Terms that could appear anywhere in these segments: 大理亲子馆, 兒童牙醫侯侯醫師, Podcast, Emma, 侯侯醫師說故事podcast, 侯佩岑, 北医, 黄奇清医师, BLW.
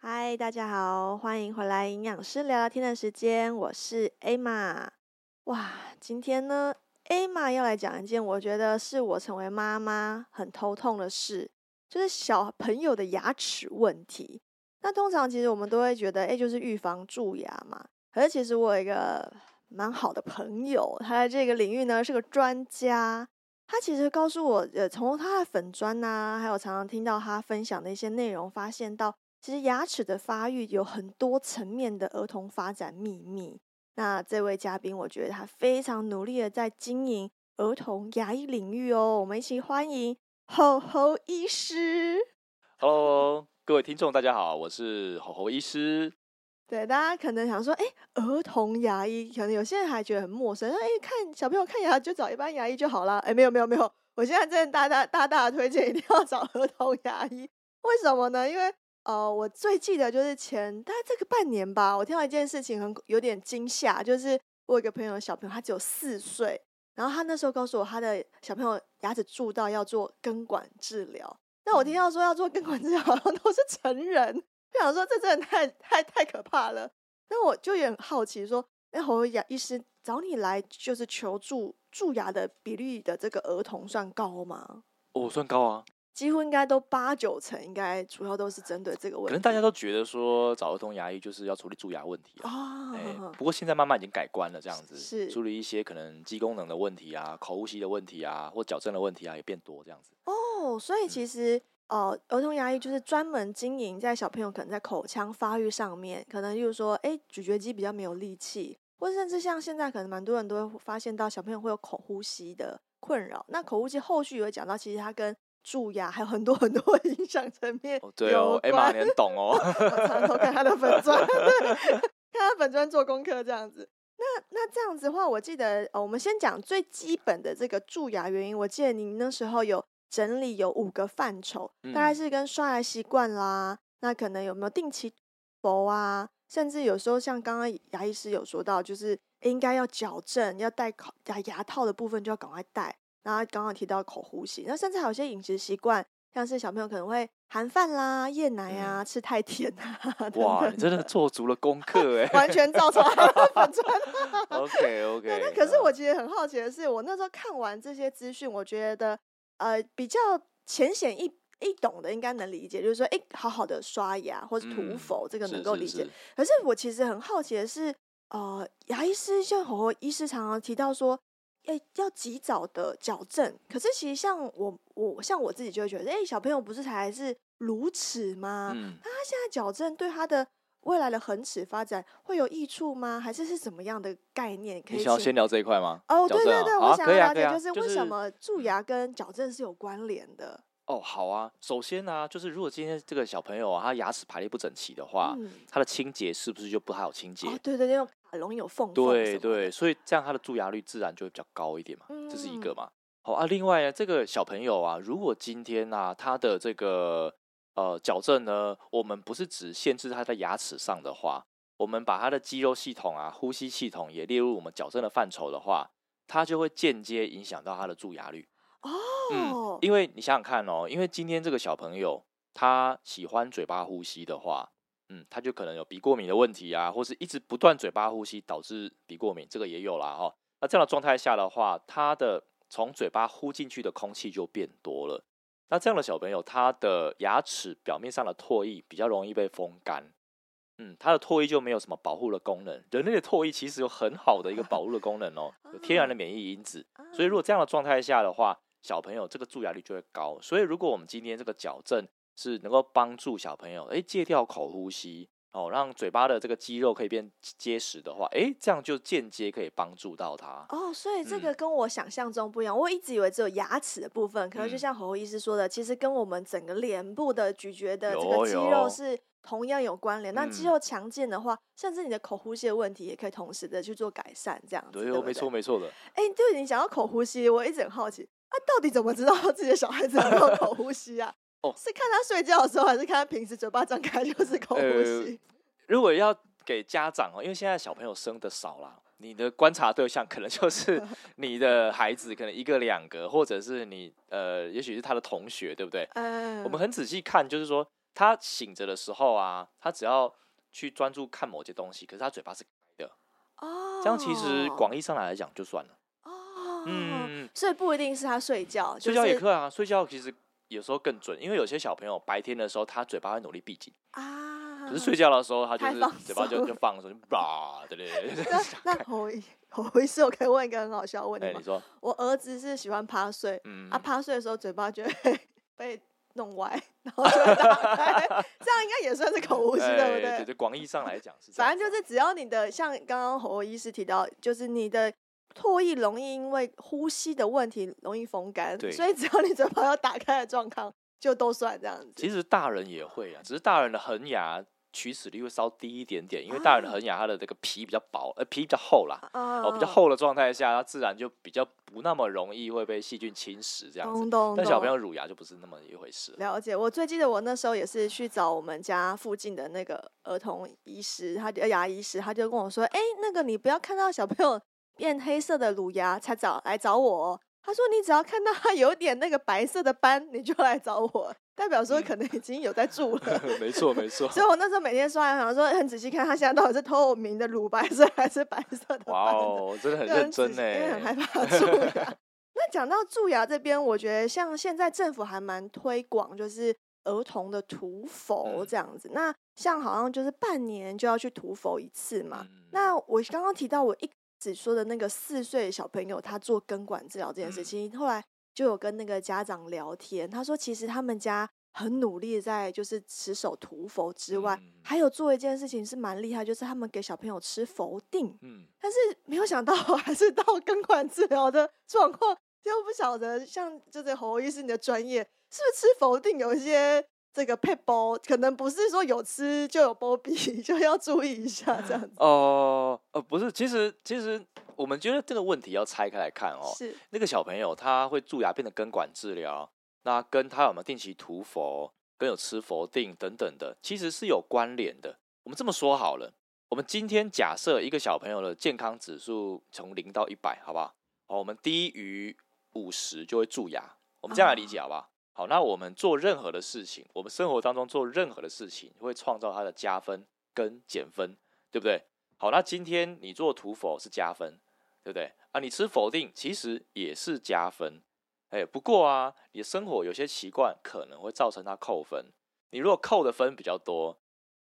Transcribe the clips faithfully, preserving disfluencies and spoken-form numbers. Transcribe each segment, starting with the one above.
嗨，大家好，欢迎回来营养师聊聊天的时间，我是 Emma。 哇，今天呢 Emma 要来讲一件我觉得是我成为妈妈很头痛的事，就是小朋友的牙齿问题。那通常其实我们都会觉得哎，就是预防蛀牙嘛，可是其实我有一个蛮好的朋友，他在这个领域呢是个专家，他其实告诉我呃，从他的粉专啊，还有常常听到他分享的一些内容，发现到其实牙齿的发育有很多层面的儿童发展秘密。那这位嘉宾我觉得他非常努力的在经营儿童牙医领域哦，我们一起欢迎侯侯医师。 Hello， 各位听众大家好，我是侯侯医师。对，大家可能想说哎，儿童牙医可能有些人还觉得很陌生，哎，看小朋友看牙就找一般牙医就好了。哎，没有没有没有，我现在真的大大大大的推荐一定要找儿童牙医。为什么呢？因为呃，我最记得就是前大概这个半年吧，我听到一件事情很有点惊吓，就是我有一个朋友的小朋友，他只有四岁，然后他那时候告诉我他的小朋友牙齿蛀到要做根管治疗。那我听到说要做根管治疗好像都是成人，就想说这真的太太太可怕了。那我就也很好奇说，那侯牙医师找你来就是求助，蛀牙的比率的这个儿童算高吗？哦，算高啊，几乎应该都八九成，应该主要都是针对这个问题。可能大家都觉得说找儿童牙医就是要处理蛀牙问题啊，哎、哦欸，不过现在慢慢已经改观了，这样子是处理一些可能肌功能的问题啊、口呼吸的问题啊，或矫正的问题啊，也变多这样子。哦，所以其实、嗯、呃，儿童牙医就是专门经营在小朋友可能在口腔发育上面，可能就是说，哎、欸，咀嚼肌比较没有力气，或甚至像现在可能蛮多人都会发现到小朋友会有口呼吸的困扰。那口呼吸后续也会讲到，其实它跟蛀牙还有很多很多影响层面、哦、对哦， Emma 你很懂哦。我常常看他的粉专看他粉专做功课这样子。那那这样子的话，我记得、哦、我们先讲最基本的这个蛀牙原因。我记得你那时候有整理有五个范畴、嗯、大概是跟刷牙习惯啦，那可能有没有定期氟啊，甚至有时候像刚刚牙医师有说到，就是应该要矫正，要戴牙套的部分就要赶快戴，然后刚刚提到口呼吸，那甚至还有些饮食习惯，像是小朋友可能会含饭啦、夜奶啊、嗯、吃太甜啊等等。哇，你真的做足了功课哎，完全照抄反穿。OK OK。那可是我其实很好奇的是，我那时候看完这些资讯，我觉得呃比较浅显易易懂的应该能理解，就是说，哎，好好的刷牙或者涂氟、嗯、这个能够理解。是是是。可是我其实很好奇的是，呃，牙医师像侯侯医师常常提到说，欸、要及早的矫正，可是其实像我我像我自己就会觉得，哎、欸，小朋友不是才是乳齿吗？那、嗯、他现在矫正对他的未来的恒齿发展会有益处吗？还是是怎么样的概念？可以你想要先聊这一块吗？哦，对对对，啊、我想要了解、啊啊、就是为什么蛀牙跟矫正是有关联的。哦，好啊。首先呢、啊，就是如果今天这个小朋友啊，他牙齿排列不整齐的话，嗯、他的清洁是不是就不太好清洁？哦，对对对，容易有缝缝。对对，所以这样他的蛀牙率自然就会比较高一点嘛，嗯、这是一个嘛。好啊，另外呢，这个小朋友啊，如果今天啊，他的这个呃矫正呢，我们不是只限制他在牙齿上的话，我们把他的肌肉系统啊、呼吸系统也列入我们矫正的范畴的话，他就会间接影响到他的蛀牙率。哦、嗯，因为你想想看哦，因为今天这个小朋友他喜欢嘴巴呼吸的话，嗯，他就可能有鼻过敏的问题啊，或是一直不断嘴巴呼吸导致鼻过敏，这个也有啦哈、哦。那这样的状态下的话，他的从嘴巴呼进去的空气就变多了，那这样的小朋友他的牙齿表面上的唾液比较容易被风干。嗯，它的唾液就没有什么保护的功能。人类的唾液其实有很好的一个保护的功能哦，有天然的免疫因子。所以如果这样的状态下的话，小朋友这个蛀牙率就会高。所以如果我们今天这个矫正是能够帮助小朋友诶戒掉口呼吸哦，让嘴巴的这个肌肉可以变结实的话，哎，这样就间接可以帮助到它哦。所以这个跟我想象中不一样，嗯、我一直以为只有牙齿的部分，可是就像侯医师说的，嗯、其实跟我们整个脸部的咀嚼的这个肌肉是同样有关联。那肌肉强健的话，嗯、甚至你的口呼吸的问题也可以同时的去做改善，这样子。对，对不对？没错，没错的。哎，对，你讲到口呼吸，我一直很好奇，啊，到底怎么知道自己的小孩子能够口呼吸啊？哦、是看他睡觉的时候，还是看他平时嘴巴张开就是口呼吸？呃、如果要给家长哦，因为现在小朋友生的少啦，你的观察对象可能就是你的孩子，可能一个两个，或者是你呃，也许是他的同学，对不对？嗯、我们很仔细看，就是说他醒着的时候啊，他只要去专注看某些东西，可是他嘴巴是开的哦，这样其实广义上来讲就算了哦。嗯，所以不一定是他睡觉，就是、睡觉也可以啊，睡觉其实。有时候更准，因为有些小朋友白天的时候，他嘴巴会努力闭紧啊，可是睡觉的时候，他就是嘴巴就就放松，叭，对对对。那那侯侯医师，我可以问一个很好笑的问题吗？欸、你说，我儿子是喜欢趴睡，嗯、啊，趴睡的时候嘴巴就会被弄歪，然后就会打开，这样应该也算是口呼吸，欸、对不对？对对，广义上来讲是这样。反正就是只要你的，像刚刚侯医师提到，就是你的。唾液容易因为呼吸的问题容易风干，所以只要你嘴巴要打开的状况就都算这样子。其实大人也会啊，只是大人的恒牙龋齿率会稍低一点点，因为大人的恒牙它的这个皮比较薄，呃、皮比较厚啦，啊哦、比较厚的状态下，它自然就比较不那么容易会被细菌侵蚀这样子。但小朋友乳牙就不是那么一回事了。了解，我最记得我那时候也是去找我们家附近的那个儿童医师，他牙医师，他就跟我说，哎、欸，那个你不要看到小朋友。变黑色的乳牙才找来找我，哦，他说你只要看到他有点那个白色的斑你就来找我，代表说可能已经有在蛀了，嗯、没错没错。所以我那时候每天刷牙想说很仔细看他现在到底是透明的乳白色还是白色的斑。哇哦，真的很认真耶，因为很害怕蛀牙。那讲到蛀牙这边，我觉得像现在政府还蛮推广就是儿童的涂氟这样子，嗯、那像好像就是半年就要去涂氟一次嘛，嗯、那我刚刚提到我一只说的那个四岁小朋友他做根管治疗这件事情，后来就有跟那个家长聊天，他说其实他们家很努力在就是持守涂氟之外，嗯、还有做一件事情是蛮厉害，就是他们给小朋友吃氟定，嗯、但是没有想到还是到根管治疗的状况，就不晓得像就是侯医师你的专业是不是吃氟定有一些这个撇步，可能不是说有吃就有波比，就要注意一下这样子。哦、呃，呃，不是，其实其实我们觉得这个问题要拆开来看哦。是那个小朋友他会蛀牙变成根管治疗，那跟他有没有定期涂氟，跟有吃氟定等等的，其实是有关联的。我们这么说好了，我们今天假设一个小朋友的健康指数从零到一百，好不好？哦，我们低于五十就会蛀牙，我们这样来理解好不好？哦好，那我们做任何的事情，我们生活当中做任何的事情会创造它的加分跟减分，对不对？好，那今天你做涂氟是加分，对不对啊？你吃氟定其实也是加分，哎，不过啊，你的生活有些习惯可能会造成它扣分，你如果扣的分比较多，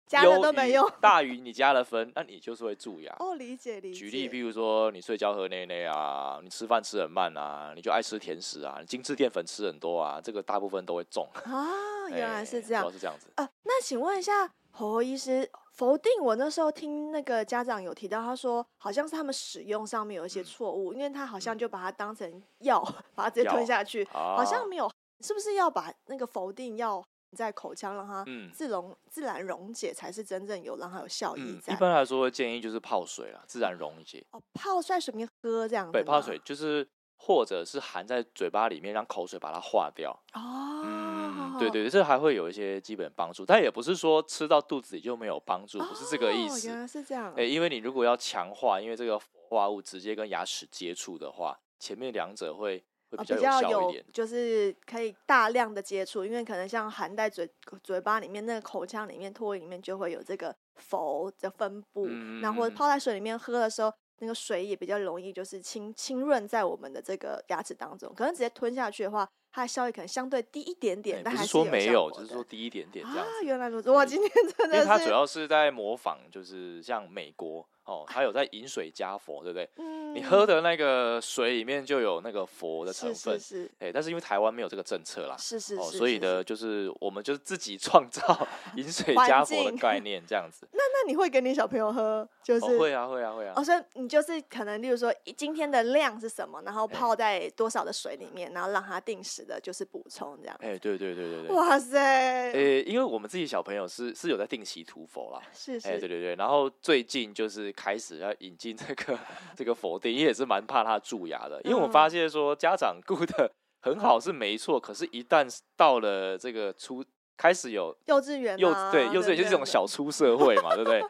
加的都没用，大于你加的分，那你就是会蛀牙。哦，理解理解。举例，比如说你睡觉喝奶奶啊，你吃饭吃很慢啊，你就爱吃甜食啊，你精致淀粉吃很多啊，这个大部分都会中。啊，原来是这样，欸、主要是这样子。啊，那请问一下侯医师，氟定我那时候听那个家长有提到，他说好像是他们使用上面有一些错误，嗯、因为他好像就把它当成药，把它直接吞下去，啊、好像没有，是不是要把那个氟定药？在口腔让它 自, 溶、嗯、自然溶解才是真正有让它有效益在，嗯、一般来说建议就是泡水啦，自然溶解，哦、泡在水里面喝这样子。对，泡水就是或者是含在嘴巴里面让口水把它化掉，哦嗯、对 对, 對这还会有一些基本帮助，但也不是说吃到肚子里就没有帮助，哦、不是这个意思。原来是这样。欸、因为你如果要强化，因为这个化物直接跟牙齿接触的话，前面两者会会比较有效一点，哦、就是可以大量的接触，因为可能像含在 嘴, 嘴巴里面那个口腔里面唾液里面就会有这个氟的分布，嗯、那或者泡在水里面喝的时候那个水也比较容易就是清清润在我们的这个牙齿当中，可能直接吞下去的话它的效益可能相对低一点点，欸、但还是有效果的。不是说没有，只是说低一点点这样子。啊，原来如此。哇，今天真的是因为它主要是在模仿，就是像美国哦，它有在饮水加佛，对不对？嗯，你喝的那个水里面就有那个佛的成分，是是是。哎、欸，但是因为台湾没有这个政策啦，是是是，哦，所以的就是我们就是自己创造饮水加佛的概念这样子。那那你会给你小朋友喝？就是、哦、会啊会啊会啊。哦，所以你就是可能例如说今天的量是什么，然后泡在多少的水里面，欸、然后让它定时的就是补充这样。哎、欸，对对对对对。哇塞！哎、欸，因为我们自己小朋友是是有在定期涂佛啦，是是、欸，对对对。然后最近就是开始要引进这个这个佛定，也是蛮怕它蛀牙的，因为我发现说家长顾的很好是没错，可是一旦到了这个出开始有幼稚园、啊，幼对幼稚园就是这种小出社会嘛，对不对？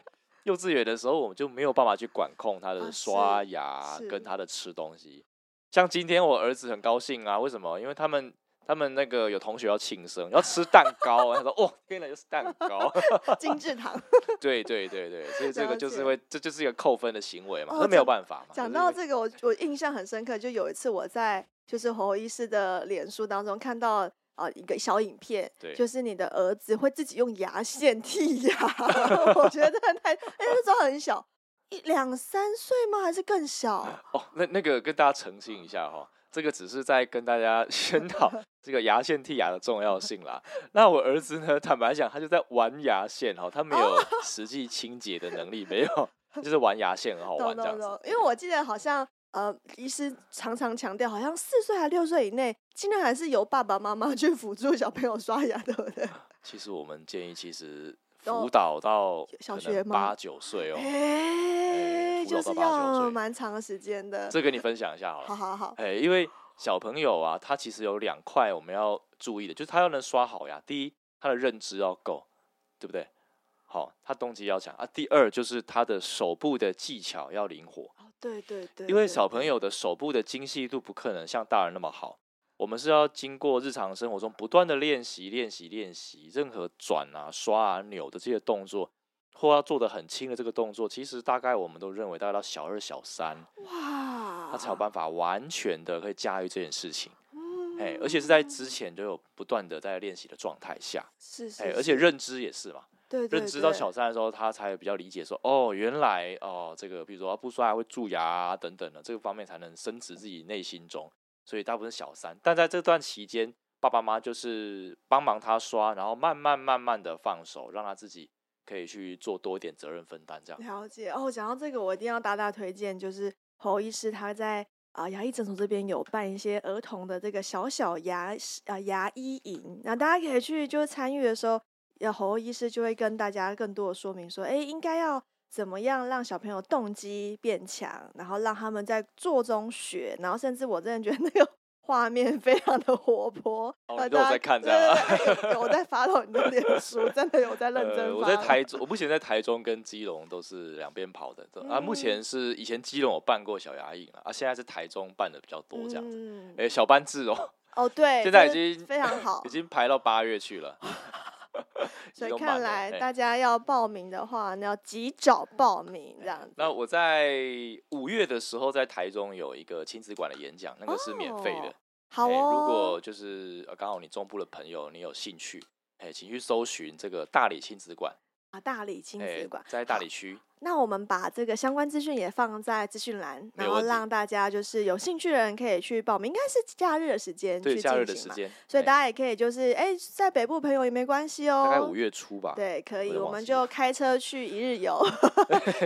幼稚园的时候我们就没有办法去管控他的刷牙跟他的吃东西，像今天我儿子很高兴啊，为什么？因为他们。他们那个有同学要庆生，要吃蛋糕，他说：“哦，天哪，就是蛋糕，精致糖。”对对对对，所以这个就是会，这就是一个扣分的行为嘛，那、哦、没有办法嘛。讲到这个，我我印象很深刻，就有一次我在就是侯医师的脸书当中看到。呃、一个小影片，就是你的儿子会自己用牙线剔牙，我觉得太，哎，那时候很小，一两三岁吗？还是更小？哦，那那个跟大家澄清一下哈、哦。这个只是在跟大家宣导这个牙线剔牙的重要性啦。那我儿子呢，坦白讲，他就在玩牙线哈，他没有实际清洁的能力，没有，就是玩牙线很好玩这样子。因为我记得好像呃，医师常常强调，好像四岁还六岁以内，尽量还是由爸爸妈妈去辅助小朋友刷牙，对不对？其实我们建议，其实辅导到小学八九岁哦。就是要蛮长的时间的，这跟你分享一下好了。好好好、欸，因为小朋友啊，他其实有两块我们要注意的，就是他要能刷好牙。第一，他的认知要够，对不对？好，他动机要强啊。第二，就是他的手部的技巧要灵活。哦，对对对。因为小朋友的手部的精细度不可能像大人那么好，我们是要经过日常生活中不断的练习、练习、练习，任何转啊、刷啊、扭的这些动作。或要做的很轻的这个动作，其实大概我们都认为大概到小二小三，哇，他才有办法完全的可以驾驭这件事情、嗯欸、而且是在之前就有不断的在练习的状态下，是是是、欸、而且认知也是嘛，对对对，认知到小三的时候他才比较理解说，哦，原来哦这个比如说不刷牙会蛀牙、啊、等等的这个方面才能深植自己内心中，所以大部分小三，但在这段期间爸爸妈妈就是帮忙他刷，然后慢慢慢慢的放手，让他自己可以去做多一点责任分担，这样了解哦。讲到这个，我一定要大大推荐，就是侯医师他在啊、呃、牙医诊所这边有办一些儿童的这个小小牙啊、呃、牙医营，那大家可以去就是参与的时候，侯医师就会跟大家更多的说明说，哎，应该要怎么样让小朋友动机变强，然后让他们在做中学，然后甚至我真的觉得那个。画面非常的活泼，哦，你都有在看这样、啊对对对欸，我在follow你的脸书，真的有在认真follow、呃。我在台中，我目前在台中跟基隆都是两边跑的、嗯、啊。目前是以前基隆有办过小牙印啊，现在是台中办的比较多这样子。嗯欸、小班制哦，哦对，现在已经非常好，已经排到八月去了。所以看来大家要报名的话，你要及早报名这样子。那我在五月的时候在台中有一个亲子馆的演讲，那个是免费的。哦好哦、欸，如果就是刚好你中部的朋友你有兴趣，欸、请去搜寻这个大理亲子馆啊，大理亲子馆、欸、在大理区。那我们把这个相关资讯也放在资讯栏，然后让大家就是有兴趣的人可以去报名，应该是假日的时间去进行嘛，对，假日的时间，所以大家也可以就是哎、欸，在北部朋友也没关系哦，大概五月初吧，对，可以，我们就开车去一日游，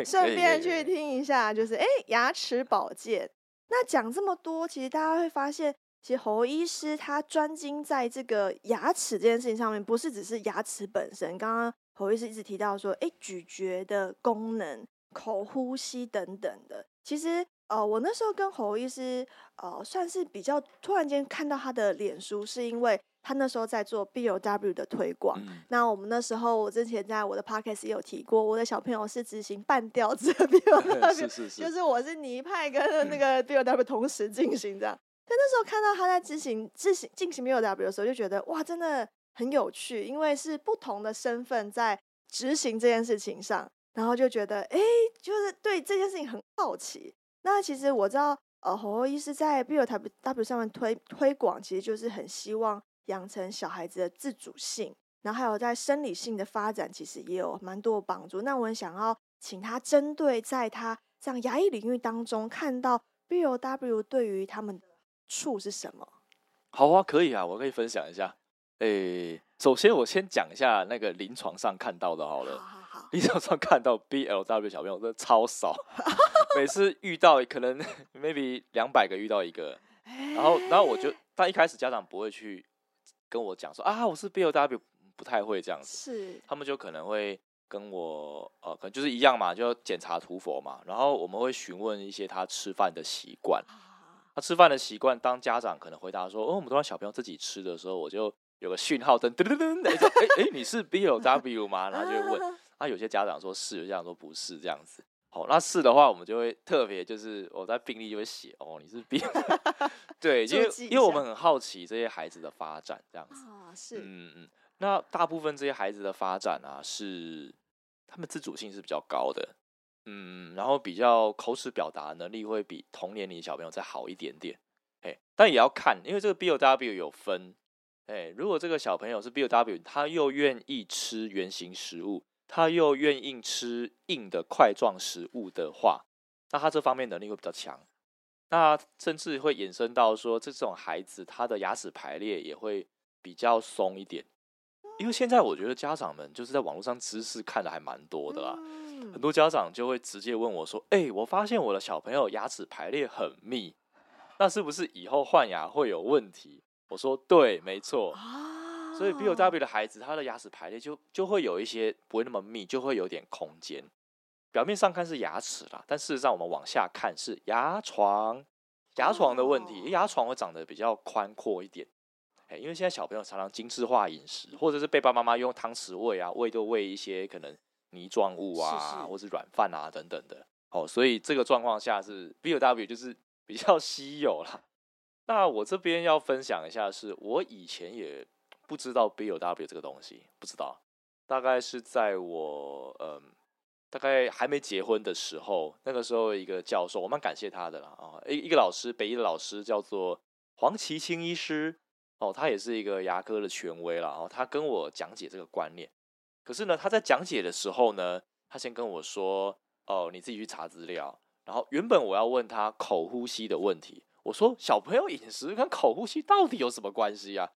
顺便去听一下，就是哎、欸、牙齿保健。那讲这么多，其实大家会发现，其实侯医师他专精在这个牙齿这件事情上面，不是只是牙齿本身，刚刚侯医师一直提到说，哎，咀嚼的功能、口呼吸等等的。其实，呃，我那时候跟侯医师，呃，算是比较突然间看到他的脸书，是因为他那时候在做 B L W 的推广。嗯、那我们那时候，我之前在我的 podcast 也有提过，我的小朋友是执行半吊子的 B L W， 是是是，就是我是泥派跟那个 B L W 同时进行这样。但那时候看到他在执行、执行、进行 B L W 的时候，就觉得哇，真的。很有趣，因为是不同的身份在执行这件事情上，然后就觉得哎，就是对这件事情很好奇。那其实我知道，呃，侯医师在 B L W 上面推推广，其实就是很希望养成小孩子的自主性，然后还有在生理性的发展，其实也有蛮多帮助。那我很想要请他针对在他这样牙医领域当中看到 B L W 对于他们的处是什么。好啊，可以啊，我可以分享一下。诶，首先我先讲一下那个临床上看到的好了。好好好，临床上看到 B L W 小朋友真的超少，每次遇到可能 maybe 两百个遇到一个，然后然后我就，但一开始家长不会去跟我讲说啊我是 B L W， 不太会这样子，是他们就可能会跟我呃，可能就是一样嘛，就检查涂氟嘛，然后我们会询问一些他吃饭的习惯，他吃饭的习惯，当家长可能回答说，哦，我们都让小朋友自己吃的时候，我就有个讯号灯，噔噔噔，哎哎哎，你是 B L W 吗？然后就会问，啊，有些家长说是，有些家长说不是，这样子。好，那是的话，我们就会特别就是我在病历就会写，哦，你是 B L W， 对，因为因为我们很好奇这些孩子的发展这样子，啊，是，嗯嗯，那大部分这些孩子的发展啊是。他们自主性是比较高的，嗯，然后比较口齿表达能力会比同年龄小朋友再好一点点，哎，但也要看，因为这个 B L W 有分，哎，如果这个小朋友是 B L W， 他又愿意吃原型食物，他又愿意吃硬的块状食物的话，那他这方面能力会比较强，那甚至会衍生到说，这种孩子他的牙齿排列也会比较松一点。因为现在我觉得家长们就是在网络上知识看的还蛮多的啦，很多家长就会直接问我说：“哎，我发现我的小朋友牙齿排列很密，那是不是以后换牙会有问题？”我说：“对，没错。”所以 B L W 的孩子他的牙齿排列就就会有一些不会那么密，就会有点空间。表面上看是牙齿啦，但事实上我们往下看是牙床，牙床的问题，牙床会长得比较宽阔一点。因为现在小朋友常常精致化饮食，或者是被爸爸妈妈用汤匙喂啊，喂都喂一些可能泥状物啊，是是或是软饭啊等等的。哦，所以这个状况下是 B L W 就是比较稀有啦。那我这边要分享一下是，我以前也不知道 B L W 这个东西，不知道，大概是在我嗯，大概还没结婚的时候，那个时候一个教授，我蛮感谢他的啦啊，一、哦、一个老师，北医的老师叫做黄奇清医师。哦，他也是一个牙科的权威啦，哦，他跟我讲解这个观念。可是呢，他在讲解的时候呢，他先跟我说：“哦，你自己去查资料。”然后原本我要问他口呼吸的问题，我说：“小朋友饮食跟口呼吸到底有什么关系啊？”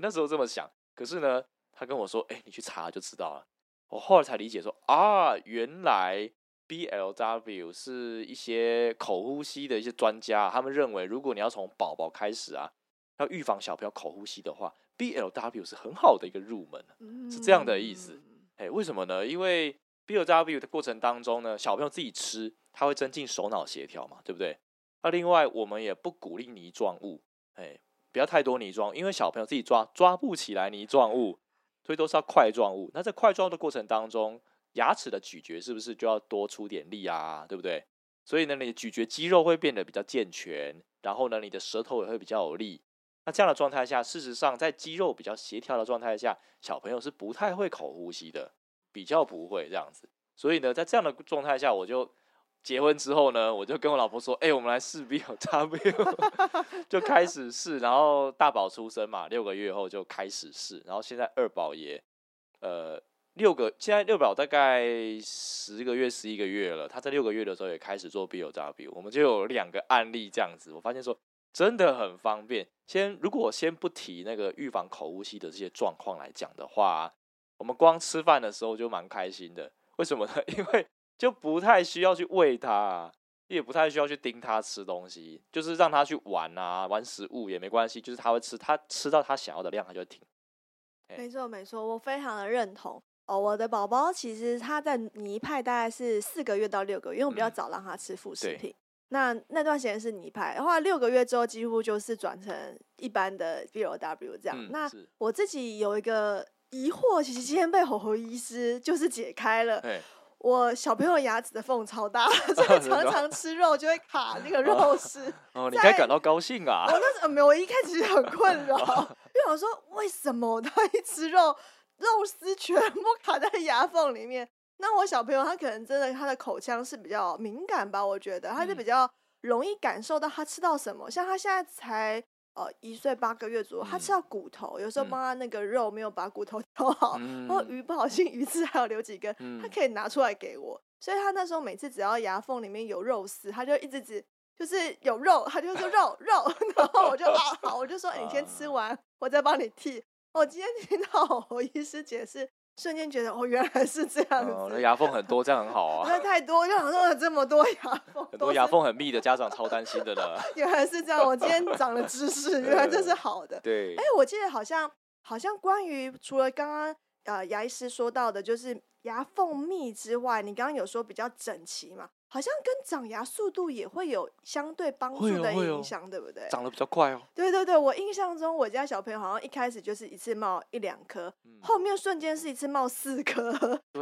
那时候这么想。可是呢，他跟我说：“哎，你去查就知道了。”我后来才理解说：“啊，原来 B L W 是一些口呼吸的一些专家，他们认为如果你要从宝宝开始啊。”要预防小朋友口呼吸的话 ，B L W 是很好的一个入门，嗯、是这样的意思。哎，为什么呢？因为 B L W 的过程当中呢，小朋友自己吃，它会增进手脑协调嘛，对不对？那另外我们也不鼓励泥状物，哎，不要太多泥状，因为小朋友自己抓抓不起来泥状物，所以都是要块状物。那在块状的过程当中，牙齿的咀嚼是不是就要多出点力啊？对不对？所以呢，你的咀嚼肌肉会变得比较健全，然后呢，你的舌头也会比较有力。那这样的状态下，事实上在肌肉比较协调的状态下，小朋友是不太会口呼吸的，比较不会这样子。所以呢，在这样的状态下，我就结婚之后呢，我就跟我老婆说：“哎、欸，我们来试 B L W。” 就开始试，然后大宝出生嘛，六个月后就开始试，然后现在二宝也呃六个，现在六宝大概十个月、十一个月了，他在六个月的时候也开始做 B L W， 我们就有两个案例这样子，我发现说。真的很方便。先，如果先不提那个预防口呼吸的这些状况来讲的话，我们光吃饭的时候就蛮开心的。为什么呢？因为就不太需要去喂它，也不太需要去盯它吃东西，就是让它去玩啊，玩食物也没关系。就是它会吃，它吃到它想要的量，它就会停。没错，没错，我非常的认同。哦，我的宝宝其实他在泥派大概是四个月到六个月，因为我比较早让他吃副食品。嗯，那那段时间是泥派，然后六个月之后几乎就是转成一般的 B L W 这样。嗯，那我自己有一个疑惑，其实今天被侯侯医师就是解开了。我小朋友牙齿的缝超大，所以常常吃肉就会卡那个肉丝。哦，你该感到高兴啊！我那时候没有，我一开始很困扰，因为我说为什么他一吃肉，肉丝全部卡在牙缝里面。那我小朋友他可能真的他的口腔是比较敏感吧，我觉得他是比较容易感受到他吃到什么。嗯，像他现在才呃一岁八个月左右，嗯，他吃到骨头，有时候帮他那个肉没有把骨头挑好，嗯，然后鱼不好心鱼刺还有留几根，嗯，他可以拿出来给我。所以他那时候每次只要牙缝里面有肉丝，他就一直指，就是有肉，他就说肉肉，然后我就啊好，我就说你先吃完，我再帮你剃。我今天听到侯医师解释，瞬间觉得哦原来是这样子。哦，那牙缝很多，这样很好啊。那太多，就想说这么多牙缝，很多牙缝很密的家长超担心的呢。原来是这样，我今天长了知识，原来这是好的。对。哎，我记得好像好像关于除了刚刚呃牙医师说到的，就是牙缝密之外，你刚刚有说比较整齐嘛？好像跟长牙速度也会有相对帮助的影响，哦哦，对不对？长得比较快哦。对对对，我印象中我家小朋友好像一开始就是一次冒一两颗，嗯，后面瞬间是一次冒四颗，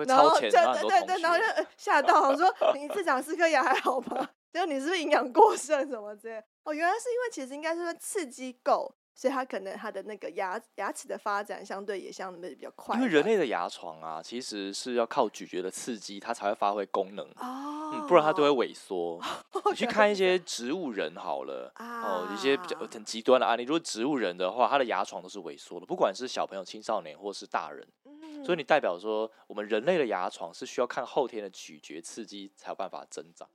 然后就对对对，然后就吓到，我说你一次长四颗牙还好吧？就你是不是营养过剩什么之类的？哦，原来是因为其实应该是刺激够。所以他可能他的那个 牙, 牙齿的发展相对也相对比较快，因为人类的牙床啊其实是要靠咀嚼的刺激它才会发挥功能，oh. 嗯、不然它都会萎缩，oh. 你去看一些植物人好了，ah. 哦，一些比较很极端的案例，如果植物人的话他的牙床都是萎缩的，不管是小朋友青少年或是大人，嗯，所以你代表说我们人类的牙床是需要看后天的咀嚼刺激才有办法增长，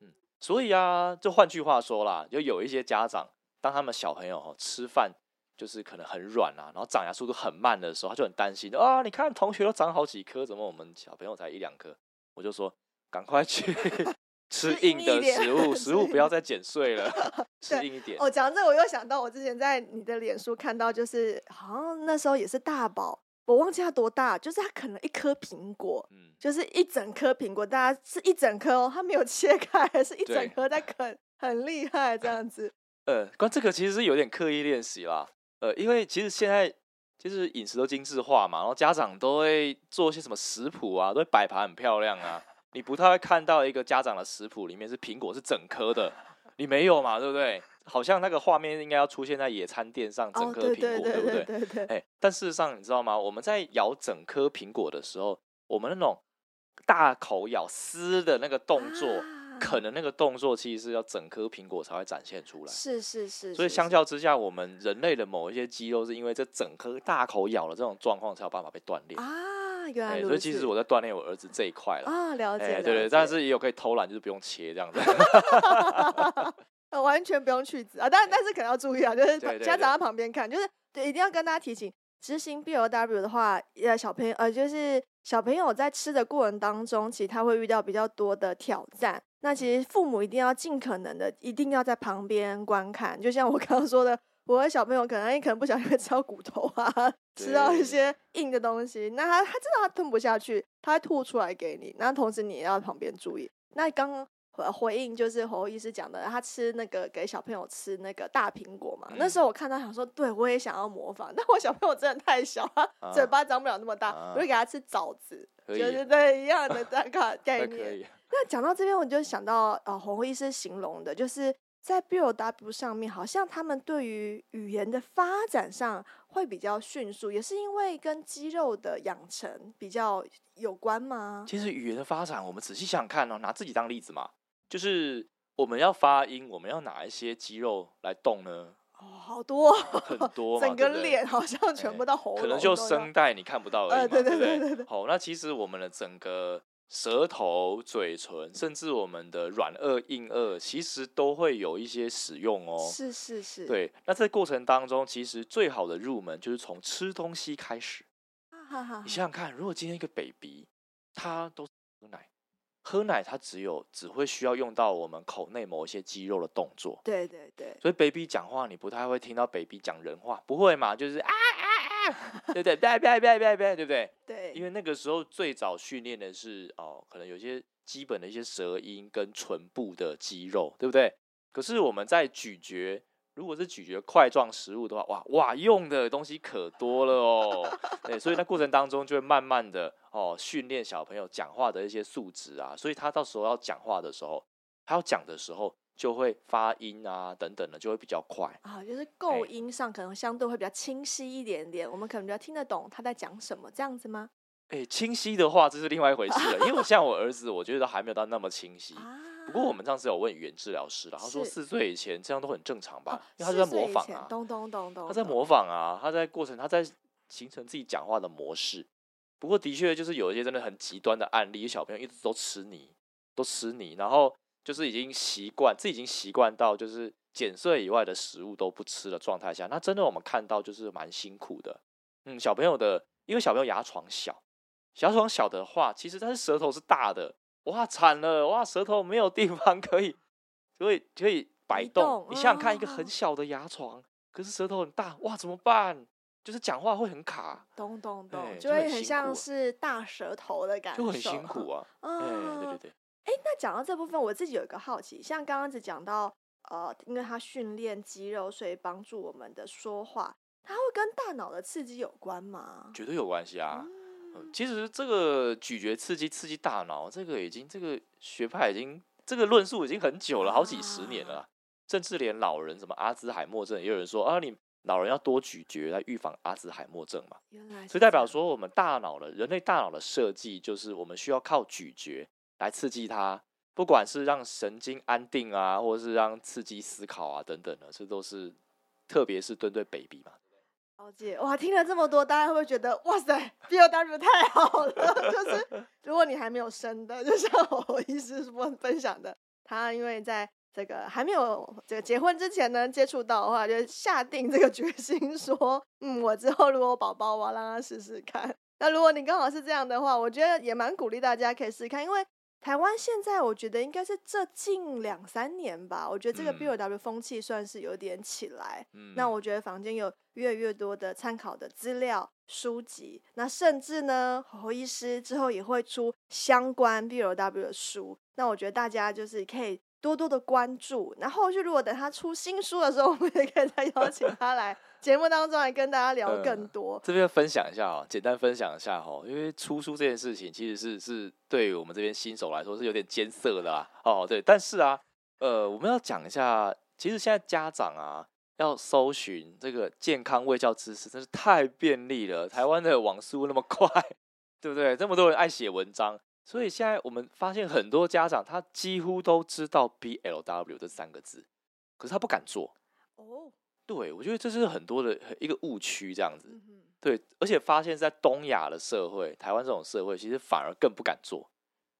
嗯、所以啊就换句话说啦，就有一些家长当他们小朋友，哦，吃饭就是可能很软啊，然后长牙速度很慢的时候，他就很担心啊！你看同学都长好几颗，怎么我们小朋友才一两颗？我就说赶快去吃硬的食物，食物不要再剪碎了，吃硬一点。哦，讲这我又想到，我之前在你的脸书看到，就是好像那时候也是大宝，我忘记他多大，就是他啃了一颗苹果，嗯，就是一整颗苹果，大家是一整颗哦，他没有切开，是一整颗在啃，很厉害这样子。呃，关这个其实是有点刻意练习啦，呃，因为其实现在就是饮食都精致化嘛，然后家长都会做些什么食谱啊，都会摆盘很漂亮啊，你不太会看到一个家长的食谱里面是苹果是整颗的，你没有嘛，对不对？好像那个画面应该要出现在野餐垫上，整颗苹果，哦，对不对？对对对对，欸，但事实上你知道吗？我们在咬整颗苹果的时候，我们那种大口咬撕的那个动作。啊，可能那个动作其实是要整颗苹果才会展现出来，是是 是, 是，所以相较之下，我们人类的某一些肌肉是因为这整颗大口咬的这种状况才有办法被锻炼啊，原来如此，欸，所以其实我在锻炼我儿子这一块了啊，了解，欸，了解，对 对, 對，但是也有可以偷懒，就是不用切这样子。完全不用去籽啊，但但是可能要注意啊，就是家长在旁边看，就是一定要跟大家提醒，执行 B L W 的话，呃，小朋友呃，就是小朋友在吃的过程当中，其实他会遇到比较多的挑战。那其实父母一定要尽可能的，一定要在旁边观看。就像我刚刚说的，我的小朋友可能可能不小心会吃到骨头啊，吃到一些硬的东西，那他他知道他吞不下去，他会吐出来给你。那同时你也要在旁边注意。那刚刚回应就是侯医师讲的，他吃那个给小朋友吃那个大苹果嘛，嗯，那时候我看到想说，对我也想要模仿，但我小朋友真的太小，他嘴巴长不了那么大，啊，我就给他吃枣子，就是对一样的大概念。那讲到这边，我就想到呃，侯医师形容的，就是在 B L W 上面，好像他们对于语言的发展上会比较迅速，也是因为跟肌肉的养成比较有关吗？其实语言的发展，我们仔细想想看哦，拿自己当例子嘛。就是我们要发音，我们要哪一些肌肉来动呢？哦，好多，哦，很多嘛，整个脸好像全部到喉咙，欸，可能就声带你看不到而已嘛，呃、对对对对对。好，那其实我们的整个舌头、嘴唇，甚至我们的软腭、硬腭，其实都会有一些使用哦。是是是。对，那在过程当中，其实最好的入门就是从吃东西开始。啊，哈哈，你想想看，如果今天一个 baby， 他都喝奶。喝奶它只有只会需要用到我们口内某一些肌肉的动作，对对对，所以 baby 讲话你不太会听到 baby 讲人话，不会嘛，就是啊啊啊，对不对？对对对对对，对不对？对，因为那个时候最早训练的是哦，可能有些基本的一些舌音跟唇部的肌肉，对不对？可是我们在咀嚼，如果是咀嚼块状食物的话，哇哇，用的东西可多了哦。对，所以在过程当中就会慢慢的哦，训练小朋友讲话的一些素质啊，所以他到时候要讲话的时候，他要讲的时候就会发音啊等等的，就会比较快啊，就是构音上可能相对会比较清晰一点点，欸，我们可能比较听得懂他在讲什么，这样子吗？哎，欸，清晰的话这是另外一回事了，因为像我儿子，我觉得还没有到那么清晰。啊，不过我们上次有问语言治疗师了，他说四岁以前这样都很正常吧，哦，因为他在模仿啊，咚咚咚咚，他在模仿啊，他在过程，他在形成自己讲话的模式。不过的确就是有一些真的很极端的案例，小朋友一直都吃泥，都吃泥，然后就是已经习惯，自己已经习惯到就是碱水以外的食物都不吃的状态下，那真的我们看到就是蛮辛苦的。嗯，小朋友的，因为小朋友牙床小，牙床小的话，其实他的舌头是大的，哇惨了，哇舌头没有地方可以，所以可以摆动。你想想看，一个很小的牙床，可是舌头很大，哇怎么办？就是讲话会很卡，懂懂懂，欸、就会很像是大舌头的感觉，就很辛苦啊。嗯，欸、对对对。哎、欸，那讲到这部分，我自己有一个好奇，像刚刚只讲到，呃，因为它训练肌肉，所以帮助我们的说话，它会跟大脑的刺激有关吗？绝对有关系啊。嗯、其实这个咀嚼刺激刺激大脑，这个已经这个学派已经这个论述已经很久了，好几十年了，啊、甚至连老人什么阿兹海默症，也有人说啊你。老人要多咀嚼来预防阿兹海默症嘛，所以代表说我们大脑的人类大脑的设计就是我们需要靠咀嚼来刺激它，不管是让神经安定啊，或是让刺激思考啊等等的，这都是特别是对对 baby 嘛。了解，哇，听了这么多，大家会不会觉得哇塞 B L W 太好了？就是如果你还没有生的，就像我医师分享的，他因为在。这个还没有这个结婚之前呢，接触到的话，就下定这个决心说，嗯，我之后如果有宝宝，我要让他试试看。那如果你刚好是这样的话，我觉得也蛮鼓励大家可以试试看，因为台湾现在我觉得应该是这近两三年吧，我觉得这个 B L W 风气算是有点起来。嗯、那我觉得坊间有越来越多的参考的资料书籍，那甚至呢，侯医师之后也会出相关 B L W 的书。那我觉得大家就是可以。多多的关注，然后后续如果等他出新书的时候，我们也可以再邀请他来节目当中来跟大家聊更多。嗯、这边分享一下哦，简单分享一下哦，因为出书这件事情其实是是对我们这边新手来说是有点艰涩的啦。哦，对，但是啊，呃，我们要讲一下，其实现在家长啊要搜寻这个健康卫教知识，真是太便利了。台湾的网速那么快，对不对？这么多人爱写文章。所以现在我们发现很多家长他几乎都知道 B L W 这三个字，可是他不敢做。哦，对，我觉得这是很多的一个误区这样子。嗯、对，而且发现在东亚的社会，台湾这种社会其实反而更不敢做，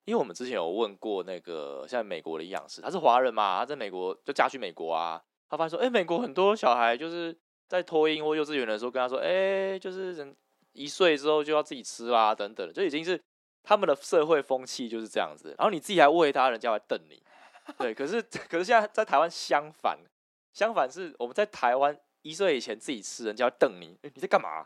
因为我们之前有问过那个现在美国的营养师，他是华人嘛，他在美国就嫁去美国啊，他发现说，哎，美国很多小孩就是在托婴或幼稚园的时候跟他说，哎，就是一岁之后就要自己吃啦、啊，等等，就已经是。他们的社会风气就是这样子，然后你自己还喂他，人家还瞪你。对，可是可是现在在台湾相反，相反是我们在台湾一岁以前自己吃，人家会瞪你，欸、你在干嘛？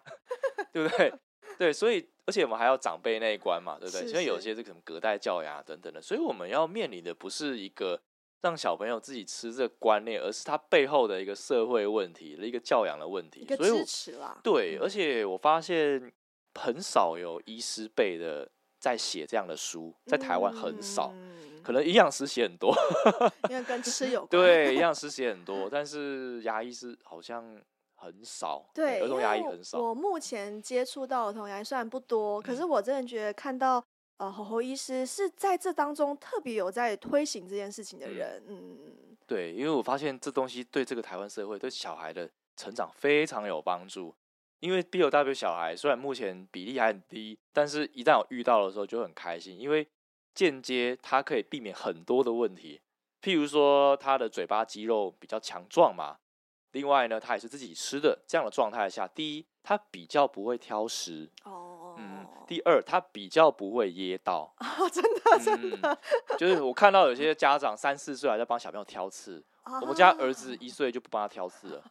对不对？对，所以而且我们还有长辈那一关嘛，对不对？是是，所以有些这个什么隔代教养等等的，所以我们要面临的不是一个让小朋友自己吃这个观念，而是他背后的一个社会问题，一个教养的问题，一个支持啦。对，而且我发现很少有医师辈的。在写这样的书，在台湾很少，嗯、可能营养师写很多，因为跟吃有关。对，营养师写很多，但是牙医师好像很少，对，儿童牙医很少。我目前接触到儿童牙医虽然不多，嗯、可是我真的觉得看到呃侯侯医师是在这当中特别有在推行这件事情的人。嗯，嗯对，因为我发现这东西对这个台湾社会对小孩的成长非常有帮助。因为 B L W 小孩虽然目前比例还很低，但是一旦我遇到的时候就很开心，因为间接它可以避免很多的问题，譬如说他的嘴巴肌肉比较强壮嘛，另外呢他也是自己吃的，这样的状态下，第一他比较不会挑食哦，嗯，第二他比较不会噎到哦，真的真的、嗯，就是我看到有些家长三四岁还在帮小朋友挑刺。我们家儿子一岁就不帮他挑刺了，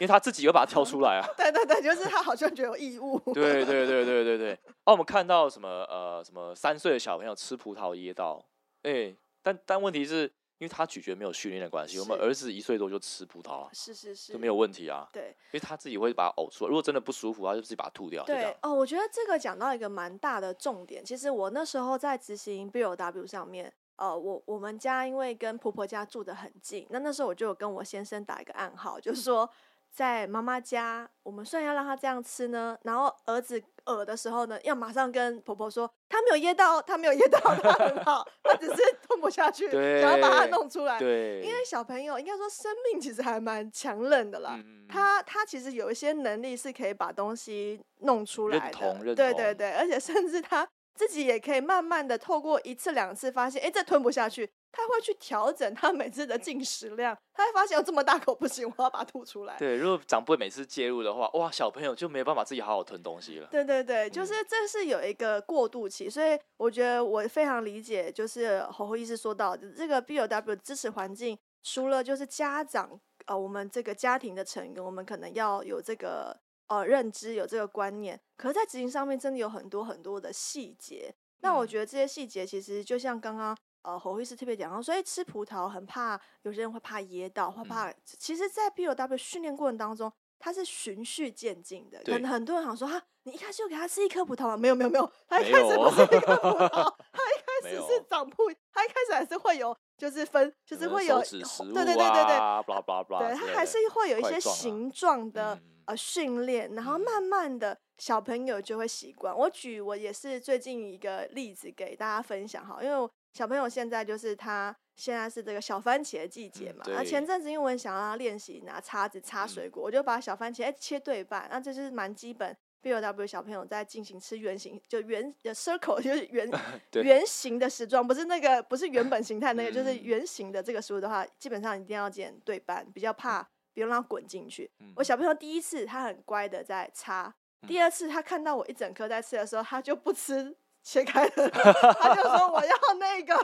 因为他自己又把它挑出来啊。对对对，就是他好像觉得有义务。对对对对对对。哦、啊，我们看到什么呃什么三岁的小朋友吃葡萄噎到，哎、欸，但但问题是因为他咀嚼没有训练的关系，我们儿子一岁多就吃葡萄了、啊，是是是，就没有问题啊。对，因为他自己会把它呕出来，如果真的不舒服，他就自己把它吐掉。对哦，我觉得这个讲到一个蛮大的重点，其实我那时候在执行 B L W 上面。呃，我我们家因为跟婆婆家住得很近，那那时候我就有跟我先生打一个暗号，就是说在妈妈家，我们虽然要让他这样吃呢，然后儿子噎的时候呢，要马上跟婆婆说他没有噎到，他没有噎到，他很好，他只是吞不下去，想要把它弄出来。对，因为小朋友应该说生命其实还蛮强韧的啦，嗯、他他其实有一些能力是可以把东西弄出来的，认同认同，对对对，而且甚至他自己也可以慢慢的透过一次两次发现，哎，这吞不下去。他会去调整他每次的进食量，他会发现有这么大口不行，我要把它吐出来。对，如果长辈每次介入的话，哇，小朋友就没有办法自己好好吞东西了。对对对，就是这是有一个过渡期，嗯、所以我觉得我非常理解，就是侯侯医师说到这个 B L W 支持环境，除了就是家长、呃、我们这个家庭的成员，我们可能要有这个、呃、认知，有这个观念，可是在执行上面真的有很多很多的细节。那我觉得这些细节其实就像刚刚。呃，侯医师特别讲到，所以吃葡萄很怕，有些人会怕噎到，会怕。嗯、其实，在 B L W 训练过程当中，它是循序渐进的。可能很多人想说，哈，你一开始就给他吃一颗葡萄吗？没有，没有，没有，他一开始不是一颗葡萄，他一开始是长不，他一开始还是会有，就是分，就是会有，对、嗯、对对对对，blah blah blah， 对，他还是会有一些形状的。呃，训练，然后慢慢的小朋友就会习惯。我举我也是最近一个例子给大家分享哈，因为小朋友现在就是他现在是这个小番茄的季节嘛，那、嗯、前阵子因为我想要练习拿叉子叉水果，嗯、我就把小番茄、欸、切对半，那这就是蛮基本 B L W 小朋友在进行吃圆形，就圆 circle 就是圆圆形的食状，不是那个不是原本形态那个，嗯、就是圆形的这个食物的话，基本上一定要剪对半，比较怕。嗯不用让他滚进去。我小朋友第一次他很乖的在擦，第二次他看到我一整颗在吃的时候，他就不吃切开的，他就说我要那个，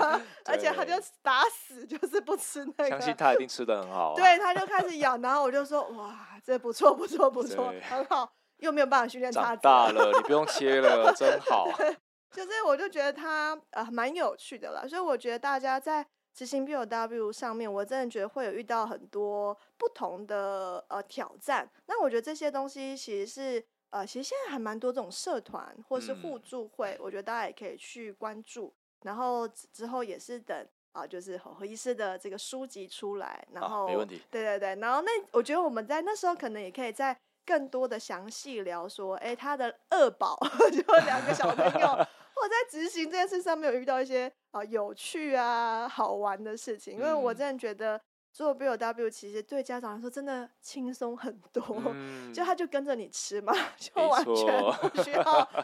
而且他就打死就是不吃那个。相信他一定吃得很好、啊。对，他就开始咬，然后我就说哇，这不错不错不错，很好，又没有办法训练他。长大了，你不用切了，真好。就是我就觉得他呃蛮有趣的啦，所以我觉得大家在。执行 B L W 上面，我真的觉得会有遇到很多不同的呃挑战。那我觉得这些东西其实是呃，其实现在还蛮多这种社团或是互助会，嗯、我觉得大家也可以去关注。然后之后也是等啊、呃，就是侯侯医师的这个书籍出来，然后、啊、没问题。对对对，然后那我觉得我们在那时候可能也可以在。更多的详细聊说，哎、欸，他的二宝就两个小朋友，我在执行这件事上面有遇到一些、呃、有趣啊、好玩的事情，因为我真的觉得做 B L W 其实对家长来说真的轻松很多，嗯、就他就跟着你吃嘛，就完全不需要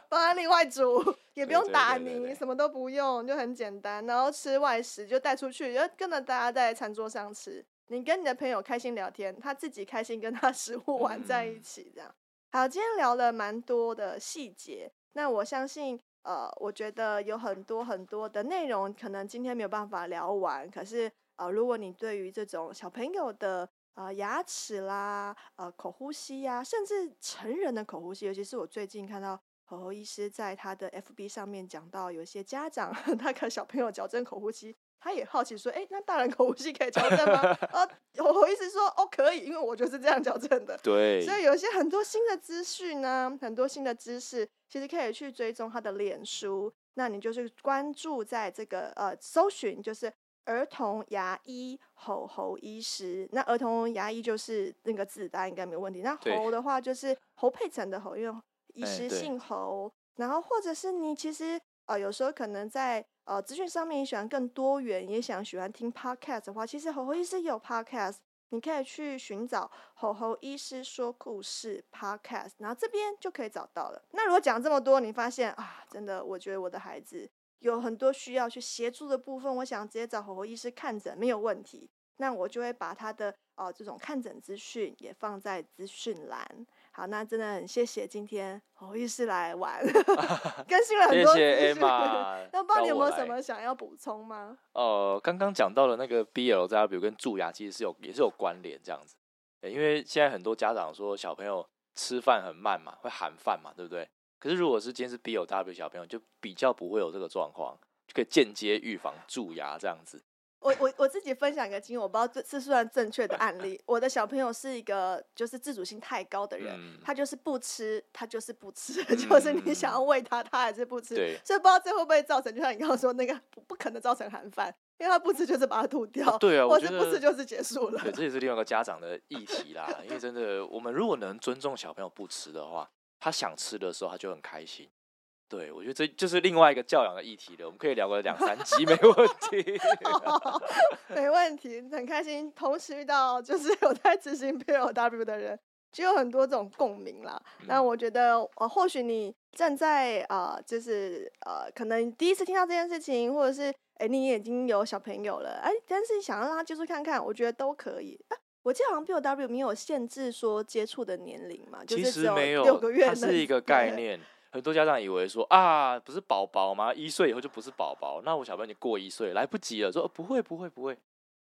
帮他另外煮，也不用打泥，對對對對對什么都不用，就很简单。然后吃外食就带出去，就跟着大家在餐桌上吃。你跟你的朋友开心聊天，他自己开心跟他食物玩在一起这样。好，今天聊了蛮多的细节，那我相信呃，我觉得有很多很多的内容可能今天没有办法聊完，可是呃，如果你对于这种小朋友的呃牙齿啦、呃口呼吸啊，甚至成人的口呼吸，尤其是我最近看到侯侯医师在他的 F B 上面讲到，有些家长他跟小朋友矫正口呼吸，他也好奇说：“哎、欸，那大人口呼吸可以矫正吗？”呃，我意思说，哦，可以，因为我就是这样矫正的。对，所以有些很多新的资讯呢，很多新的知识，其实可以去追踪他的脸书。那你就是关注在这个呃，搜寻就是儿童牙医侯侯医师。那儿童牙医就是那个字，大家应该没有问题。那侯的话就是侯佩岑的侯，因为医师姓侯。欸、然后或者是你其实呃，有时候可能在。呃，资讯上面你喜欢更多元，也想喜欢听 podcast 的话，其实侯侯医师有 podcast， 你可以去寻找侯侯医师说故事 podcast， 然后这边就可以找到了。那如果讲这么多，你发现啊，真的，我觉得我的孩子有很多需要去协助的部分，我想直接找侯侯医师看诊没有问题。那我就会把他的呃这种看诊资讯也放在资讯栏。好，那真的很谢谢今天侯侯医师来玩，更新了很多资讯。谢谢 Emma， 那不知道你有没有什么想要补充吗？呃，刚刚讲到了那个 B L W 跟蛀牙其实是有也是有关联这样子，因为现在很多家长说小朋友吃饭很慢嘛，会含饭嘛，对不对？可是如果是今天是 B L W 小朋友，就比较不会有这个状况，就可以间接预防蛀牙这样子。我, 我, 我自己分享一个经验，我不知道这是算正确的案例。我的小朋友是一个就是自主性太高的人，嗯、他就是不吃，他就是不吃，嗯、就是你想要喂他，他还是不吃。所以不知道这会不会造成，就像你刚刚说那个，不可能造成含饭。因为他不吃就是把它吐掉、啊、对啊，或是不吃就是结束了。对，这也是另外一个家长的议题啦因为真的我们如果能尊重小朋友不吃的话，他想吃的时候他就很开心。对，我觉得这就是另外一个教养的议题了，我们可以聊个两三集没问题哦，没问题，很开心同时遇到就是有在执行 B L W 的人，就有很多种共鸣啦。那我觉得、呃、或许你站在、呃、就是、呃、可能第一次听到这件事情，或者是哎，你已经有小朋友了，哎，但是想要让他接触看看，我觉得都可以、啊、我记得好像 B L W 没有限制说接触的年龄嘛，其实没有，就是只有六个月，它是一个概念。很多家长以为说啊，不是宝宝吗？一岁以后就不是宝宝，那我小朋友已经过一岁，来不及了。说、哦、不会不会不会，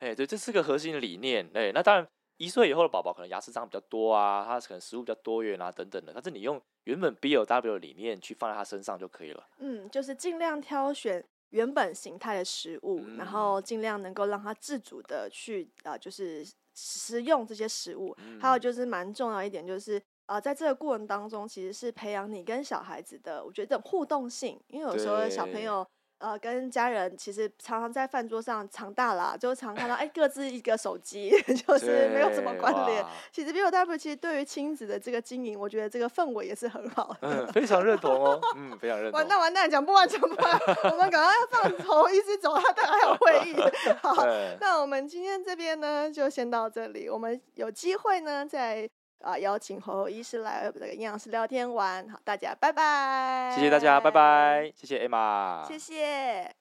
哎，对，这是个核心的理念。哎，那当然，一岁以后的宝宝可能牙齿长比较多啊，他可能食物比较多元啊，等等的。但是你用原本 B L W 的理念去放在他身上就可以了。嗯，就是尽量挑选原本形态的食物、嗯、然后尽量能够让他自主的去、呃、就是食用这些食物、嗯、还有就是蛮重要一点就是、呃、在这个过程当中其实是培养你跟小孩子的我觉得这种互动性，因为有时候小朋友、呃、跟家人其实常常在饭桌上长大啦，就常看到哎各自一个手机就是没有什么关联。其实 B L W 其实对于亲子的这个经营，我觉得这个氛围也是很好的、嗯、非常认同哦嗯，非常认同。完蛋完蛋，讲不完讲不完我们赶快要放头一直走，他当然还有会议。好，那我们今天这边呢就先到这里，我们有机会呢再、呃、邀请侯侯医师来这个营养师聊天玩。好，大家拜拜，谢谢大家，拜拜，谢谢 Emma， 谢谢。